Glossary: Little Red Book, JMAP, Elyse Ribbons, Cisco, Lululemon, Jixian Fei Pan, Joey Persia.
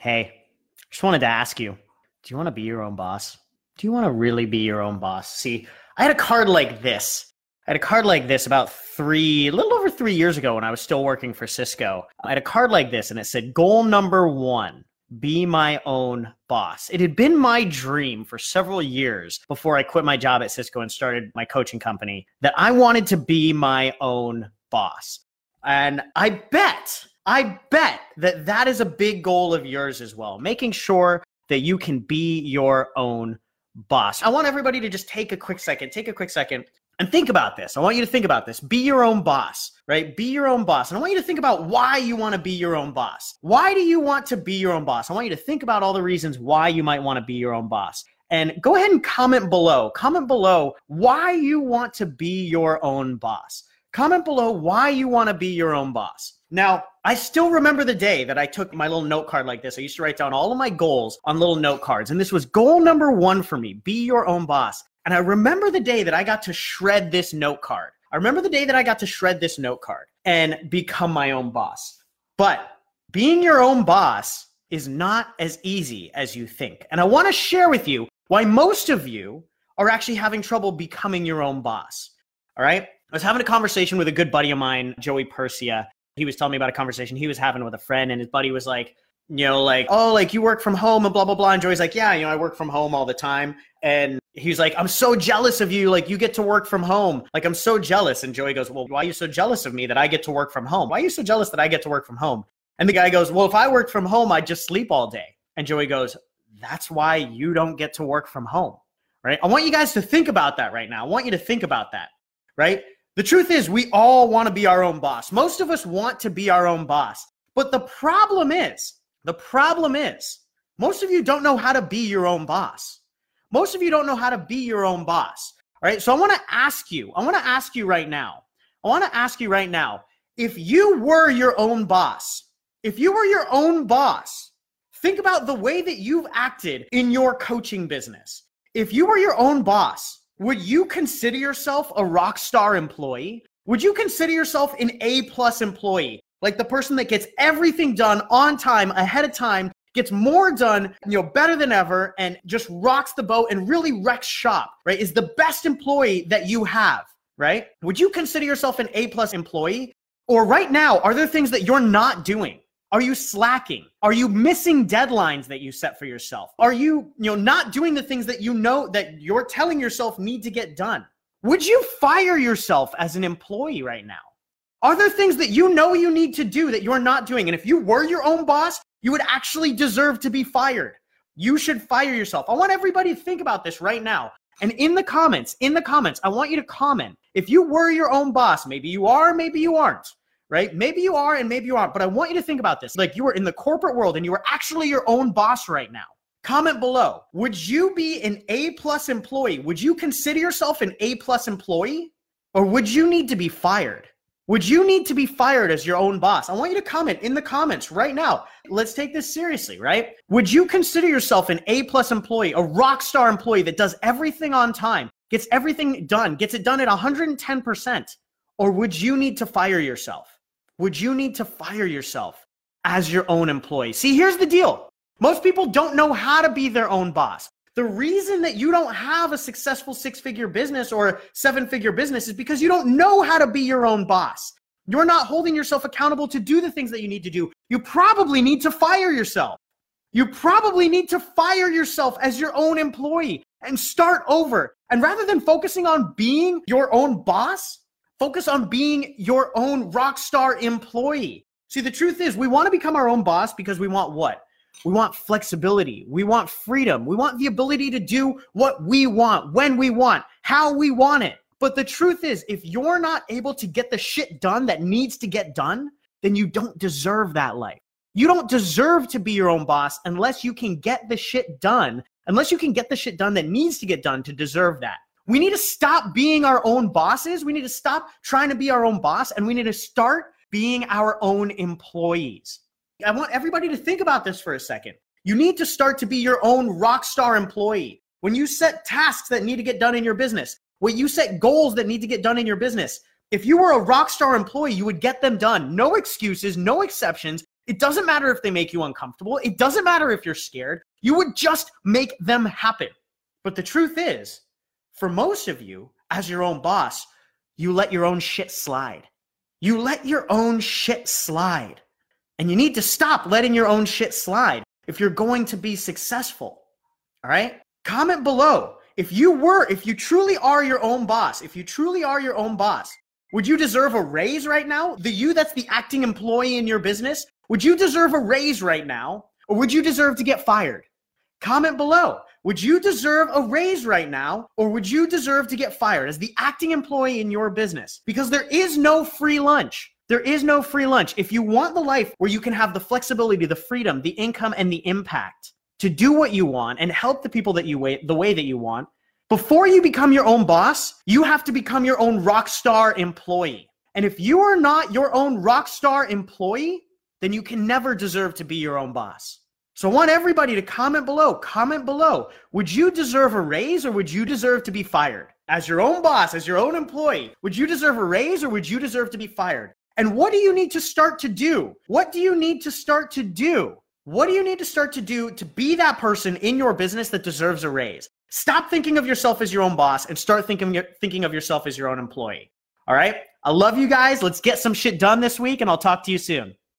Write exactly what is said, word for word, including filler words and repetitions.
Hey, just wanted to ask you, do you want to be your own boss? Do you want to really be your own boss? See, I had a card like this. I had a card like this about three, a little over three years ago when I was still working for Cisco. I had a card like this and it said, goal number one, be my own boss. It had been my dream for several years before I quit my job at Cisco and started my coaching company that I wanted to be my own boss. And I bet, I bet that that is a big goal of yours as well, making sure that you can be your own boss. I want everybody to just take a quick second, take a quick second and think about this. I want you to think about this. Be your own boss, right? Be your own boss. And I want you to think about why you want to be your own boss. Why do you want to be your own boss? I want you to think about all the reasons why you might want to be your own boss. And go ahead and comment below. Comment below why you want to be your own boss. Comment below why you want to be your own boss. Now, I still remember the day that I took my little note card like this. I used to write down all of my goals on little note cards. And this was goal number one for me, be your own boss. And I remember the day that I got to shred this note card. I remember the day that I got to shred this note card and become my own boss. But being your own boss is not as easy as you think. And I want to share with you why most of you are actually having trouble becoming your own boss. All right. I was having a conversation with a good buddy of mine, Joey Persia. He was telling me about a conversation he was having with a friend, and his buddy was like, you know, like, oh, like you work from home and blah, blah, blah. And Joey's like, yeah, you know, I work from home all the time. And he was like, I'm so jealous of you. Like you get to work from home. Like I'm so jealous. And Joey goes, well, why are you so jealous of me that I get to work from home? Why are you so jealous that I get to work from home? And the guy goes, well, if I worked from home, I'd just sleep all day. And Joey goes, that's why you don't get to work from home, right? I want you guys to think about that right now. I want you to think about that, right? The truth is we all want to be our own boss. Most of us want to be our own boss. But the problem is, The problem is, most of you don't know how to be your own boss. Most of you don't know how to be your own boss. All right. So I want to ask you, I want to ask you right now. I want to ask you right now, if you were your own boss, if you were your own boss, think about the way that you've acted in your coaching business. If you were your own boss, would you consider yourself a rock star employee? Would you consider yourself an A plus employee? Like the person that gets everything done on time, ahead of time, gets more done, you know, better than ever, and just rocks the boat and really wrecks shop, right? Is the best employee that you have, right? Would you consider yourself an A-plus employee? Or right now, are there things that you're not doing? Are you slacking? Are you missing deadlines that you set for yourself? Are you, you know, not doing the things that you know that you're telling yourself need to get done? Would you fire yourself as an employee right now? Are there things that you know you need to do that you're not doing? And if you were your own boss, you would actually deserve to be fired. You should fire yourself. I want everybody to think about this right now. And in the comments, in the comments, I want you to comment. If you were your own boss, maybe you are, maybe you aren't, right? Maybe you are and maybe you aren't. But I want you to think about this. Like you were in the corporate world and you were actually your own boss right now. Comment below. Would you be an A-plus employee? Would you consider yourself an A-plus employee? Or would you need to be fired? Would you need to be fired as your own boss? I want you to comment in the comments right now. Let's take this seriously, right? Would you consider yourself an A-plus employee, a rock star employee that does everything on time, gets everything done, gets it done at one hundred ten percent? Or would you need to fire yourself? Would you need to fire yourself as your own employee? See, here's the deal. Most people don't know how to be their own boss. The reason that you don't have a successful six-figure business or seven-figure business is because you don't know how to be your own boss. You're not holding yourself accountable to do the things that you need to do. You probably need to fire yourself. You probably need to fire yourself as your own employee and start over. And rather than focusing on being your own boss, focus on being your own rock star employee. See, the truth is we want to become our own boss because we want what? We want flexibility. We want freedom. We want the ability to do what we want, when we want, how we want it. But the truth is, if you're not able to get the shit done that needs to get done, then you don't deserve that life. You don't deserve to be your own boss unless you can get the shit done, unless you can get the shit done that needs to get done to deserve that. We need to stop being our own bosses. We need to stop trying to be our own boss, and we need to start being our own employees. I want everybody to think about this for a second. You need to start to be your own rock star employee. When you set tasks that need to get done in your business, when you set goals that need to get done in your business, if you were a rock star employee, you would get them done. No excuses, no exceptions. It doesn't matter if they make you uncomfortable. It doesn't matter if you're scared. You would just make them happen. But the truth is, for most of you, as your own boss, you let your own shit slide. You let your own shit slide. And you need to stop letting your own shit slide if you're going to be successful. All right? Comment below. If you were, if you truly are your own boss, if you truly are your own boss, would you deserve a raise right now? The you that's the acting employee in your business, would you deserve a raise right now? Or would you deserve to get fired? Comment below. Would you deserve a raise right now, or would you deserve to get fired as the acting employee in your business? Because there is no free lunch. There is no free lunch. If you want the life where you can have the flexibility, the freedom, the income, and the impact to do what you want and help the people that you wait the way that you want, before you become your own boss, you have to become your own rock star employee. And if you are not your own rock star employee, then you can never deserve to be your own boss. So I want everybody to comment below, comment below. Would you deserve a raise, or would you deserve to be fired? As your own boss, as your own employee, would you deserve a raise, or would you deserve to be fired? And what do you need to start to do? What do you need to start to do? What do you need to start to do to be that person in your business that deserves a raise? Stop thinking of yourself as your own boss and start thinking, thinking of yourself as your own employee. All right? I love you guys. Let's get some shit done this week, and I'll talk to you soon.